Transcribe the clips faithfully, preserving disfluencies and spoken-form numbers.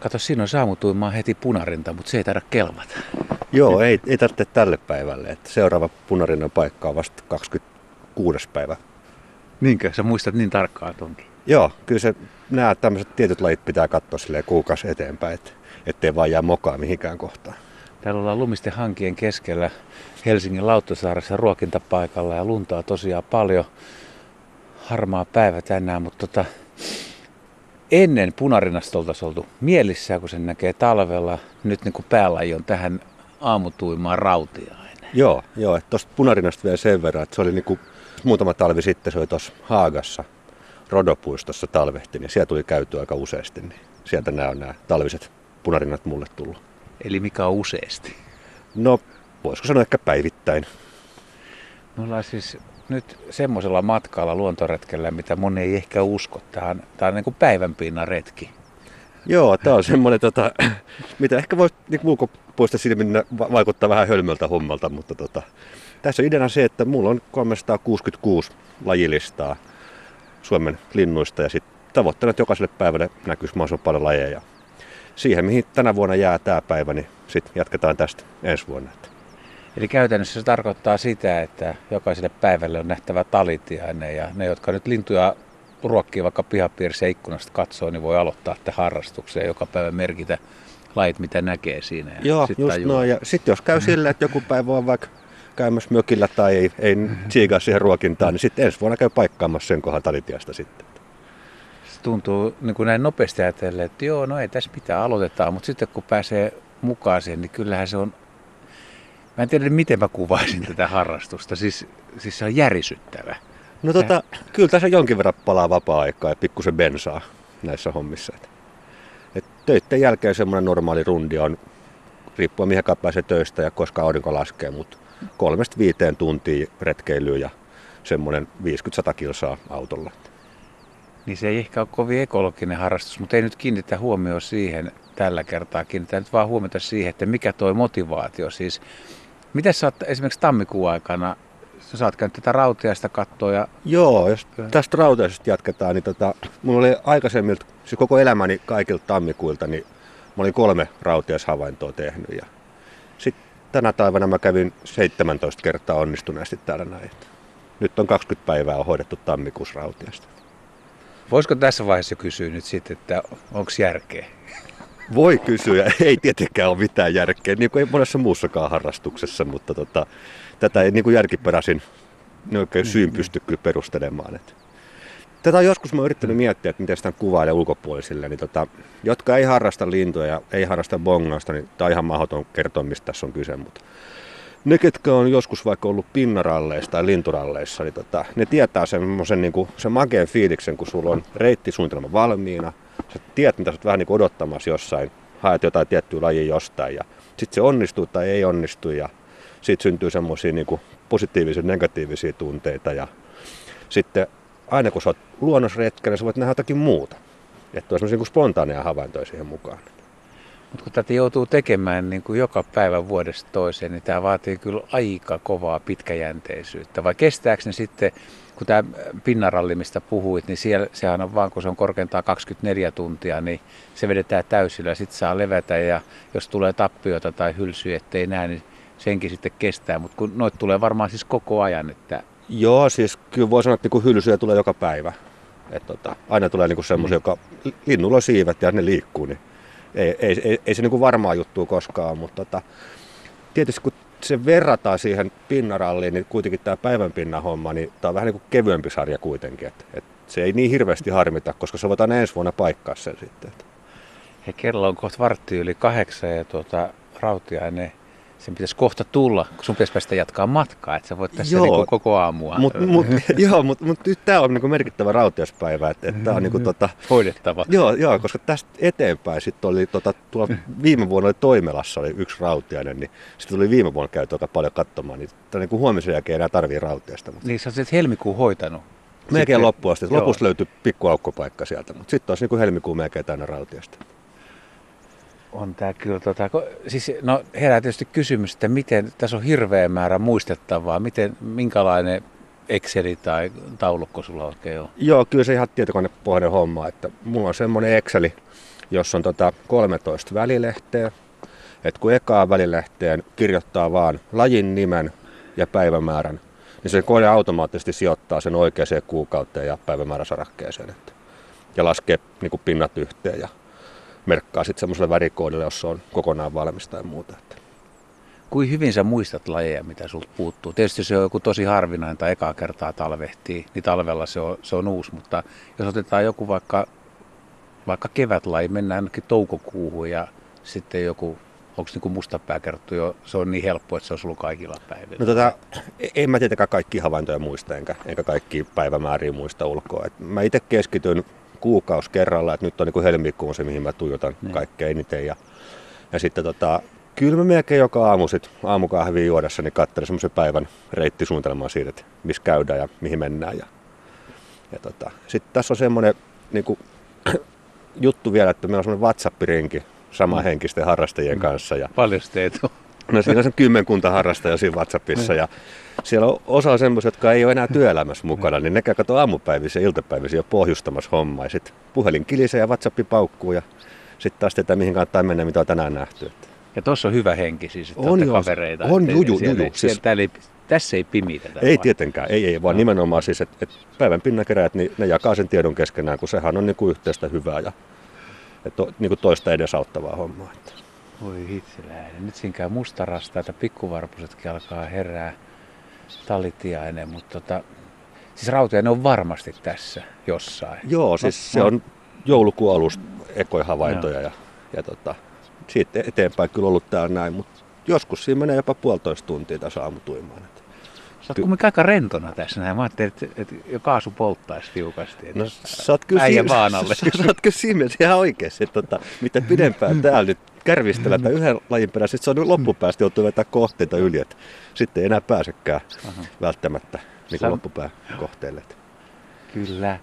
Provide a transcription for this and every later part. Kato, siinä on saamutuimaa heti punarinta, mutta se ei taida kelvata. Joo, ei, ei tarvitse tälle päivälle. Että seuraava punarinnan paikka on vasta kaksikymmentäkuudes päivä. Niinkö? Sä muistat niin tarkkaan tonkin? Joo, kyllä se, nämä tämmöiset tietyt lajit pitää katsoa silleen kuukausi eteenpäin, et, ettei vaan jää mokaa mihinkään kohtaan. Täällä ollaan lumisten hankien keskellä Helsingin Lauttasaaressa ruokintapaikalla ja luntaa tosiaan paljon. Harmaa päivä tänään, mutta tota, ennen punarinnasta oltaisiin oltu mielissään, kun sen näkee talvella. Nyt niin kuin päälaji on tähän aamutuimaan rautiainen. Joo, joo, että tuosta punarinnasta vielä sen verran, että se oli niin kuin muutama talvi sitten, se oli tuossa Haagassa. Rodopuistossa talvehtin ja siellä tuli käyty aika useasti, niin sieltä nämä on nämä talviset punarinnat mulle tullut. Eli mikä on useasti? No, voisiko sanoa ehkä päivittäin. Me ollaan siis nyt semmoisella matkalla luontoretkellä, mitä moni ei ehkä usko. Tämä on, tämä on niin kuin päivänpinnan retki. Joo, tämä on semmoinen, tota, mitä ehkä voi niin ulkopuolista silmin vaikuttaa vähän hölmöltä hommalta, mutta tota, tässä on ideana se, että mulla on kolmesataakuusikymmentäkuusi lajilistaa Suomen linnuista ja sitten tavoitteena, että jokaiselle päivälle näkyisi mahdollisimman paljon lajeja. Siihen, mihin tänä vuonna jää tämä päivä, niin sitten jatketaan tästä ensi vuonna. Eli käytännössä se tarkoittaa sitä, että jokaiselle päivälle on nähtävä talitiainen ja ne, jotka nyt lintuja ruokkii vaikka pihapiirissä ikkunasta katsoo, niin voi aloittaa tämän harrastuksen ja joka päivä merkitä lajit, mitä näkee siinä. Ja joo, sit just noin. Ja sitten jos käy sillä, että joku päivä on vaikka käymässä mökillä tai ei, ei siikaa siihen ruokintaan, niin sitten ensi vuonna käy paikkaamassa sen kohan talitiasta sitten. Se tuntuu niin kuin näin nopeasti ajatellen, että joo, no ei tässä mitään, aloitetaan, mutta sitten kun pääsee mukaan siihen, niin kyllähän se on, mä en tiedä miten mä kuvaisin tätä harrastusta, siis, siis se on järisyttävä. No tota, kyllä tässä jonkin verran palaa vapaa-aikaa ja pikkusen bensaa näissä hommissa. Et, et töitten jälkeen semmoinen normaali rundi on, riippuen mihinkä pääsee töistä ja koska aurinko laskee, mutta kolmesta viiteen tuntia retkeilyä ja semmoinen viisikymmentä sata kilsaa autolla. Niin se ei ehkä ole kovin ekologinen harrastus, mutta ei nyt kiinnitä huomioon siihen tällä kertaa. Kiinnitetään nyt vaan huomiota siihen, että mikä toi motivaatio. Siis, miten sä oot esimerkiksi tammikuun aikana, sä oot käynyt tätä rautiaista kattoa? Ja... Joo, jos tästä rautiaisesta jatketaan, niin tota, mulla oli aikaisemmilta, siis koko elämäni kaikilta tammikuilta, niin mä olin kolme rautiaishavaintoa tehnyt. Ja sitten tänä päivänä mä kävin seitsemäntoista kertaa onnistuneesti täällä näin. Nyt on kaksikymmentä päivää on hoidettu tammikuussa rautiasta. Voisiko tässä vaiheessa kysyä nyt sitten, että onko järkeä? Voi kysyä, ei tietenkään ole mitään järkeä, niin kuin ei monessa muussakaan harrastuksessa, mutta tota, tätä ei niin kuin järkiperäisin niin oikein syyn pysty kyllä perustelemaan. Tätä on joskus mä yrittänyt miettiä, että miten sitä kuvailee ulkopuolisille, niin tota, jotka ei harrasta lintuja ja ei harrasta bongausta, niin tämä on ihan mahdoton kertoa, mistä tässä on kyse. Mutta ne, ketkä on joskus vaikka ollut pinnaralleissa tai linturalleissa, niin tota, ne tietää semmoisen niin kuin, sen makeen fiiliksen, kun sulla on reittisuunnitelma valmiina. Sä tiedät, mitä sä oot vähän niin kuin odottamassa jossain, haet jotain tiettyä lajia jostain ja sitten se onnistuu tai ei onnistu ja siitä syntyy semmoisia niin kuin positiivisia ja negatiivisia tunteita ja sitten aina kun sä oot luonnosretkellä, sä voit nähdä jotakin muuta. Että on semmoisia niin spontaaneja havaintoja siihen mukaan. Mutta kun tätä joutuu tekemään niin kuin joka päivä vuodesta toiseen, niin tämä vaatii kyllä aika kovaa pitkäjänteisyyttä. Vai kestääkö ne sitten, kun tämä pinnaralli, mistä puhuit, niin siellä, sehän on vaan, kun se on korkeintaan kaksikymmentäneljä tuntia, niin se vedetään täysillä ja sitten saa levätä. Ja jos tulee tappiota tai hylsyä, ettei näe, niin senkin sitten kestää. Mutta kun noit tulee varmaan siis koko ajan, että... Joo, siis kyllä voi sanoa, että niinku hylsyjä tulee joka päivä. Et tota, aina tulee niinku semmoisia, joka linnulla on siivet ja ne liikkuu, niin ei, ei, ei, ei se niinku varmaa juttua koskaan. Mutta tota, tietysti kun se verrataan siihen pinnaralliin, niin kuitenkin tämä päivänpinnan homma, niin tämä on vähän niinku kevyempi sarja kuitenkin. Et, et se ei niin hirveästi harmita, koska se voidaan ensi vuonna paikkaa sen sitten. Hei, kello on kohta vartti yli kahdeksan ja tuota, Rautiainen. Sen pitäisi kohta tulla, kun sun pitäisi päästä jatkaa matkaa, että sä voit tässä joo, niin koko aamua. Mut, mut, joo, mutta mut, nyt tämä on niinku merkittävä rautiaispäivä. Että, että tää on niinku tota, hoidettava. Joo, joo, koska tästä eteenpäin sit oli, tota, tuolla viime vuonna oli Toimelassa oli yksi rautiainen, niin sitten tuli viime vuonna käyty aika paljon katsomaan. Niin, niinku huomisen jälkeen enää tarvii rautiaista. Mutta... Niin sä olet helmikuun hoitanut. Melkein loppuun asti. Lopussa löytyi pikku aukkopaikka sieltä, mutta sitten olisi niinku helmikuun melkein täynnä rautiaista. On tää kyllä, tota, siis, no herää tietysti kysymys, että miten, tässä on hirveä määrä muistettavaa, miten, minkälainen Exceli tai taulukko sulla oikein on? Joo, kyllä se ihan tietokonepohjainen homma, että mulla on semmoinen Exceli, jos on tota kolmetoista välilehteä, että kun ekaan välilehteen kirjoittaa vaan lajin nimen ja päivämäärän, niin se kone automaattisesti sijoittaa sen oikeaan kuukauteen ja päivämääräsarakkeeseen. Ja laskee niin kuin pinnat yhteen ja merkkaa sitten semmoiselle värikoodille, jos se on kokonaan valmis tai muuta. Kuin hyvin sä muistat lajeja, mitä sulta puuttuu? Tietysti se on joku tosi harvinainen tai ekaa kertaa talvehtii, niin talvella se on, se on uusi. Mutta jos otetaan joku vaikka, vaikka kevätlaji, mennään ainakin toukokuuhun ja sitten joku... Onko niin kuin mustapääkerttu jo, se on niin helppo, että se on sulla kaikilla päivillä? No tota, en mä tietenkään kaikki havaintoja muista, enkä, enkä kaikki päivämääriä muista ulkoa. Et mä itse keskityn kuukausi kerralla, että nyt on niin kuin helmikuun se, mihin mä tuijotan ne. Kaikkea eniten. Ja, ja sitten tota, kyllä mä melkein joka aamu sit, aamukahviin juodessa, niin katselen semmoisen päivän reittisuunnitelman siitä, että missä käydään ja mihin mennään. Ja, ja tota, sitten tässä on semmoinen niin kuin juttu vielä, että meillä on semmoinen WhatsApp-rinki. Samanhenkisten harrastajien kanssa. Ja paljon teitä on? No siinä on sen kymmenkunta harrastajia siinä WhatsAppissa. Ja siellä on osa semmoisia, jotka ei ole enää työelämässä mukana, niin ne käy kato aamupäivisiä ja iltapäivisiä jo pohjustamassa hommaa. Ja sitten puhelin kilisee ja WhatsApp paukkuu ja sitten taas tietää mihin kannattaa mennä, mitä on tänään nähty. Ja tuossa on hyvä henki siis, että olette kavereita. On, on juju, siellä, juju. Siellä, siellä, siis... ei, tässä ei pimitetä. Ei vaan. Tietenkään, ei, ei vaan no. Nimenomaan siis, että et päivän pinnakeräät, niin ne jakaa sen tiedon keskenään, kun sehän on niinku yhteistä hyvää ja että on niin toista edesauttavaa hommaa. Voi hitsiläinen. Nyt siinä käy mustarastaita, pikkuvarpusetkin alkaa herää, talitiainen, mutta tota, siis Rautiainen on varmasti tässä jossain. Joo, siis no, se on joulukuun alusta ekoja havaintoja no. ja, ja tota, siitä eteenpäin kyllä ollut täällä näin, mutta joskus siinä menee jopa puolitoista tuntia tässä aamutuimaan. Sä oot kumminkin aika rentona tässä näin. Mä ajattelin, että, että kaasu polttaisi tiukasti. No, sä oot kyllä siinä mielessä ihan oikeassa. Tota, mitä pidempään täällä nyt kärvistellään tämän yhden lajin perässä, se on nyt loppupäästä joutuu vetää kohteita yli. Sitten ei enää pääsekään Aha. välttämättä niin sä... loppupää kohteelle. Kyllä.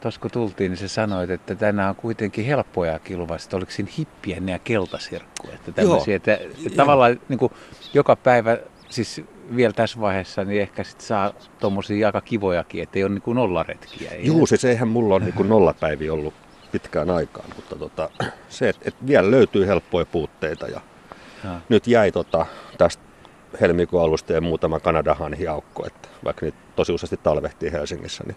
Tuossa kun tultiin, niin sä sanoit, että tänään on kuitenkin helppoja kiluvaa. Sitten oliko siinä hippienne ja keltasirkkuja? Että, että tavallaan niin kuin joka päivä... Siis vielä tässä vaiheessa niin ehkä sit saa tuommoisia aika kivojakin, ettei ole niin kuin nollaretkiä. Juu, siis eihän mulla ole niin kuin nollapäiviä ollut pitkään aikaan, mutta tota, se, että et vielä löytyy helppoja puutteita. Ja ha. Nyt jäi tota, tästä helmikuun alusta ja muutama kanadahanhiaukko, että vaikka niitä tosi useasti talvehtii Helsingissä, niin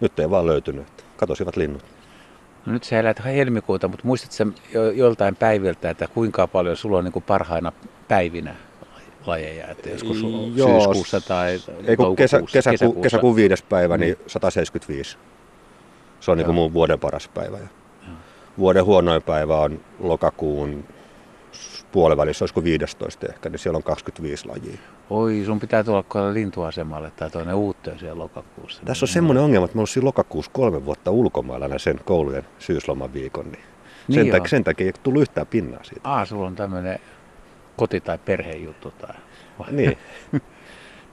nyt ei vaan löytynyt. Katosivat linnut. No nyt sä elät helmikuuta, mutta muistatko jo, joltain päiviltä, että kuinka paljon sulla on niin kuin parhaina päivinä? Lajeja, että joskus joo, syyskuussa tai ei, kun kesä, kesä, kesäkuussa. Kesäkuun viides päivä, niin sata seitsemänkymmentäviisi. Se on niin kuin mun vuoden paras päivä. Ja ja. Vuoden huonoin päivä on lokakuun puolivälissä, olisiko viidestoista ehkä, niin siellä on kaksikymmentäviisi lajia. Oi, sun pitää tulla lintuasemalle tai tuonne Uuttöön siellä lokakuussa. Tässä on semmoinen ongelma, että mä oon siinä lokakuussa kolme vuotta ulkomailla sen koulujen syysloman viikon, niin, niin sen, takia, sen takia ei tullut yhtään pinnaa siitä. Aa, sulla on tämmöinen... Koti- tai perhejuttu. Tai... Niin.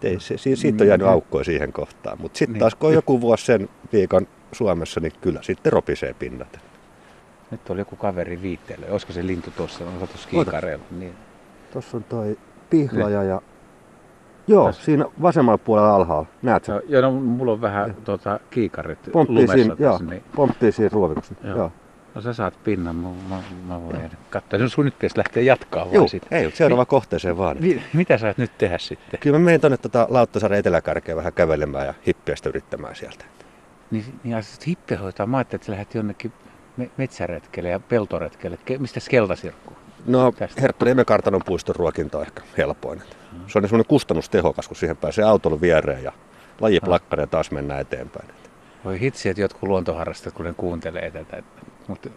Ei, se, siitä on jäänyt aukkoja siihen kohtaan. Mutta sitten niin. Taas kun joku vuosi sen viikon Suomessa, niin kyllä sitten ropisee pinnat. Nyt oli joku kaveri viitteellä. Olisiko se lintu tuossa? Onko tuossa kiikareella? Niin. Tuossa on toi pihlaja. Ja... Joo, tässä. Siinä vasemmalla puolella alhaalla. Näet sen? No, joo, no, mulla on vähän tuota, kiikarit pomppii lumessa siinä, tässä. Niin... Pomppii siinä ruovikossa. Joo. Joo. No sä saat pinnan, mä, mä, mä voin katsoa. No sun nyt pitäisi lähteä jatkaa vaan. Juu, sitten. Ei, seuraava mi- kohteeseen vaan. Mi- mitä sä oot nyt tehdä sitten? Kyllä mä menen tuonne tuota Lauttasaaren eteläkärkeen vähän kävelemään ja hippiästä yrittämään sieltä. Niin, niin asiassa hippiä hoitaa. Mä ajattelin, että sä lähdet jonnekin me- metsäretkelle ja peltoretkelle. Ke- mistä keltasirkku? No Herttonen Emekartanon puiston ruokinta on ehkä helpoin. Hmm. Se on semmoinen kustannustehokas, kun siihen pääsee autolla viereen ja lajiplakkareen hmm. taas mennään eteenpäin. Voi hitsi, että jotkut luontoharrastajat, kun ne kuuntelee tätä. Mut...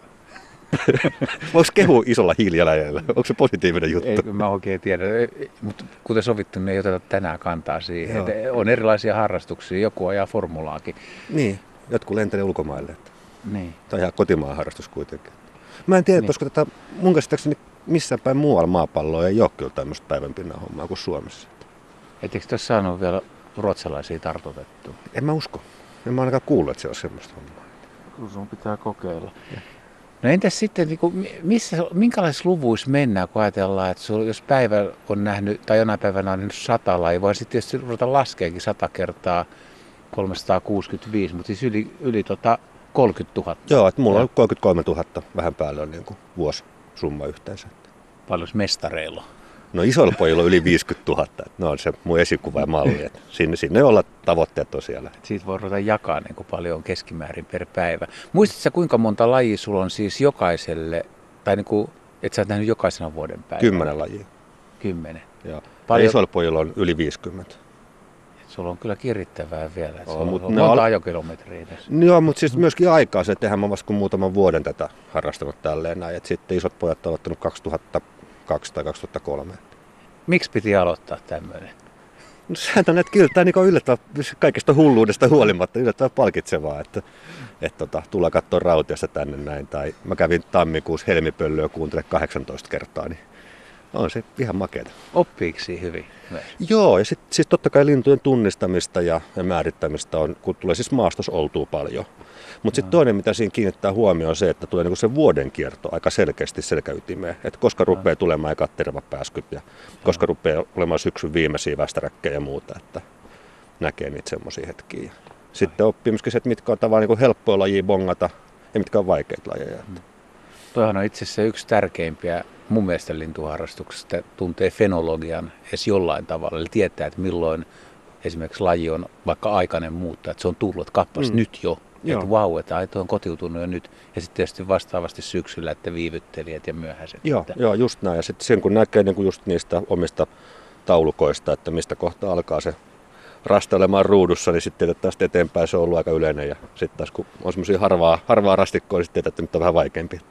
Voiko kehua isolla hiilijalanjäljellä? Onko se positiivinen juttu? Ei, mä oikein tiedä. Mutta kuten sovittu, niin ei oteta tänään kantaa siihen. On erilaisia harrastuksia. Joku ajaa formulaakin. Niin, jotkut lentelee ulkomaille. Niin. Tai ihan kotimaan harrastus kuitenkin. Mä en tiedä, niin. Koska tätä mun käsittääkseni missään päin muualla maapalloa ei ole kyllä tämmöistä päivänpinnan hommaa kuin Suomessa. Etteikö tässä saanut vielä ruotsalaisia tartutettua? En mä usko. En mä ainakaan kuullut, että se on semmoista hommaa. Sun pitää kokeilla. No entäs sitten, missä, minkälaisissa luvuissa mennään, kun ajatellaan, että sul, jos päivä on nähnyt, tai jonain päivänä on nähnyt sata lajia, voi sitten tietysti ruveta laskeekin sata kertaa kolmesataakuusikymmentäviisi, mutta siis yli, yli tota kolmekymmentätuhatta. Joo, että mulla on kolmekymmentäkolmetuhatta vähän päälle on niin vuosisumma yhteensä. Paljonko mestareilla? No isoilla pojilla on yli viisikymmentätuhatta. Ne on se mun esikuva ja malli. Sinne, sinne olla tavoitteet on siellä. Siitä voi ruveta jakaa niin kuin paljon keskimäärin per päivä. Muistatko kuinka monta lajia sulla on siis jokaiselle, tai niin kuin, et sä oot nähnyt jokaisena vuoden päivänä? Kymmenen lajia. Kymmenen? Joo. Paljon... Isoilla pojilla on yli viisikymmentä. Sulla on kyllä kirittävää vielä. On, on monta al... ajokilometriä tässä. Joo, mutta siis myöskin aikaa se, että eihän mä vasta kuin muutaman vuoden tätä harrastanut tälleen. Et sitten isot pojat on ottanut kaksituhattakaksi tai kaksituhattakolme. Miksi piti aloittaa tämmöinen? No sehän on, että kyllä tämä on yllättävän, kaikesta hulluudesta huolimatta yllättävän palkitsevaa, että et, tota, tulla katsoa Rautiasta tänne näin. Tai mä kävin tammikuussa Helmipöllöä kuuntelemaan kahdeksantoista kertaa, niin... On se ihan makeata. Oppiiksi hyvin? Me. Joo, ja sitten sit totta kai lintujen tunnistamista ja määrittämistä on, kun tulee siis maastossa oltua paljon. Mutta sitten toinen, mitä siinä kiinnittää huomioon, on se, että tulee niinku se vuoden kierto aika selkeästi selkäytimeen. Että koska rupeaa tulemaan eka tervapääskyt ja koska rupeaa olemaan syksyn viimeisiä västäräkkejä ja muuta, että näkee niitä semmoisia hetkiä. Sitten oppii myöskin se, että mitkä on tavallaan niinku helppoja lajia bongata ja mitkä on vaikeita lajeja. Mm. Tuohan on itse asiassa yksi tärkeimpiä mun mielestä lintuharrastuksesta, tuntee fenologian edes jollain tavalla. Eli tietää, että milloin esimerkiksi laji on vaikka aikainen muuttaa, että se on tullut kappas mm. nyt jo. Joo. Että vau, että aito on kotiutunut jo nyt. Ja sitten tietysti vastaavasti syksyllä, että viivyttelijät ja myöhäiset. Joo, että... joo just näin. Ja sitten sen kun näkee niin kun just niistä omista taulukoista, että mistä kohtaa alkaa se rastailemaan ruudussa, niin sitten tästä eteenpäin se on ollut aika yleinen. Ja sitten taas kun on semmoisia harvaa, harvaa rastikkoa, niin sitten tietää, että nyt on vähän vaikeampi.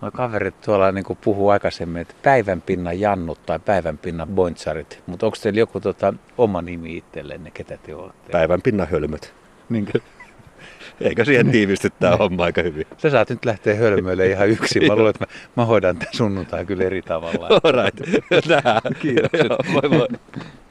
No kaverit tuolla niin puhuu aikaisemmin, että päivänpinnan jannut tai päivänpinnan bointsarit, mutta onko teillä joku tota, oma nimi itsellenne, ketä te olette? Päivänpinnan hölmöt. Niinkö? Eikä siihen tiivisty tämä homma aika hyvin. Sä saat nyt lähteä hölmöille ihan yksin. Mä luulen, että mä, mä hoidan tämän sunnuntain kyllä eri tavalla. All right. Nähdään. Kiitos. Moi moi.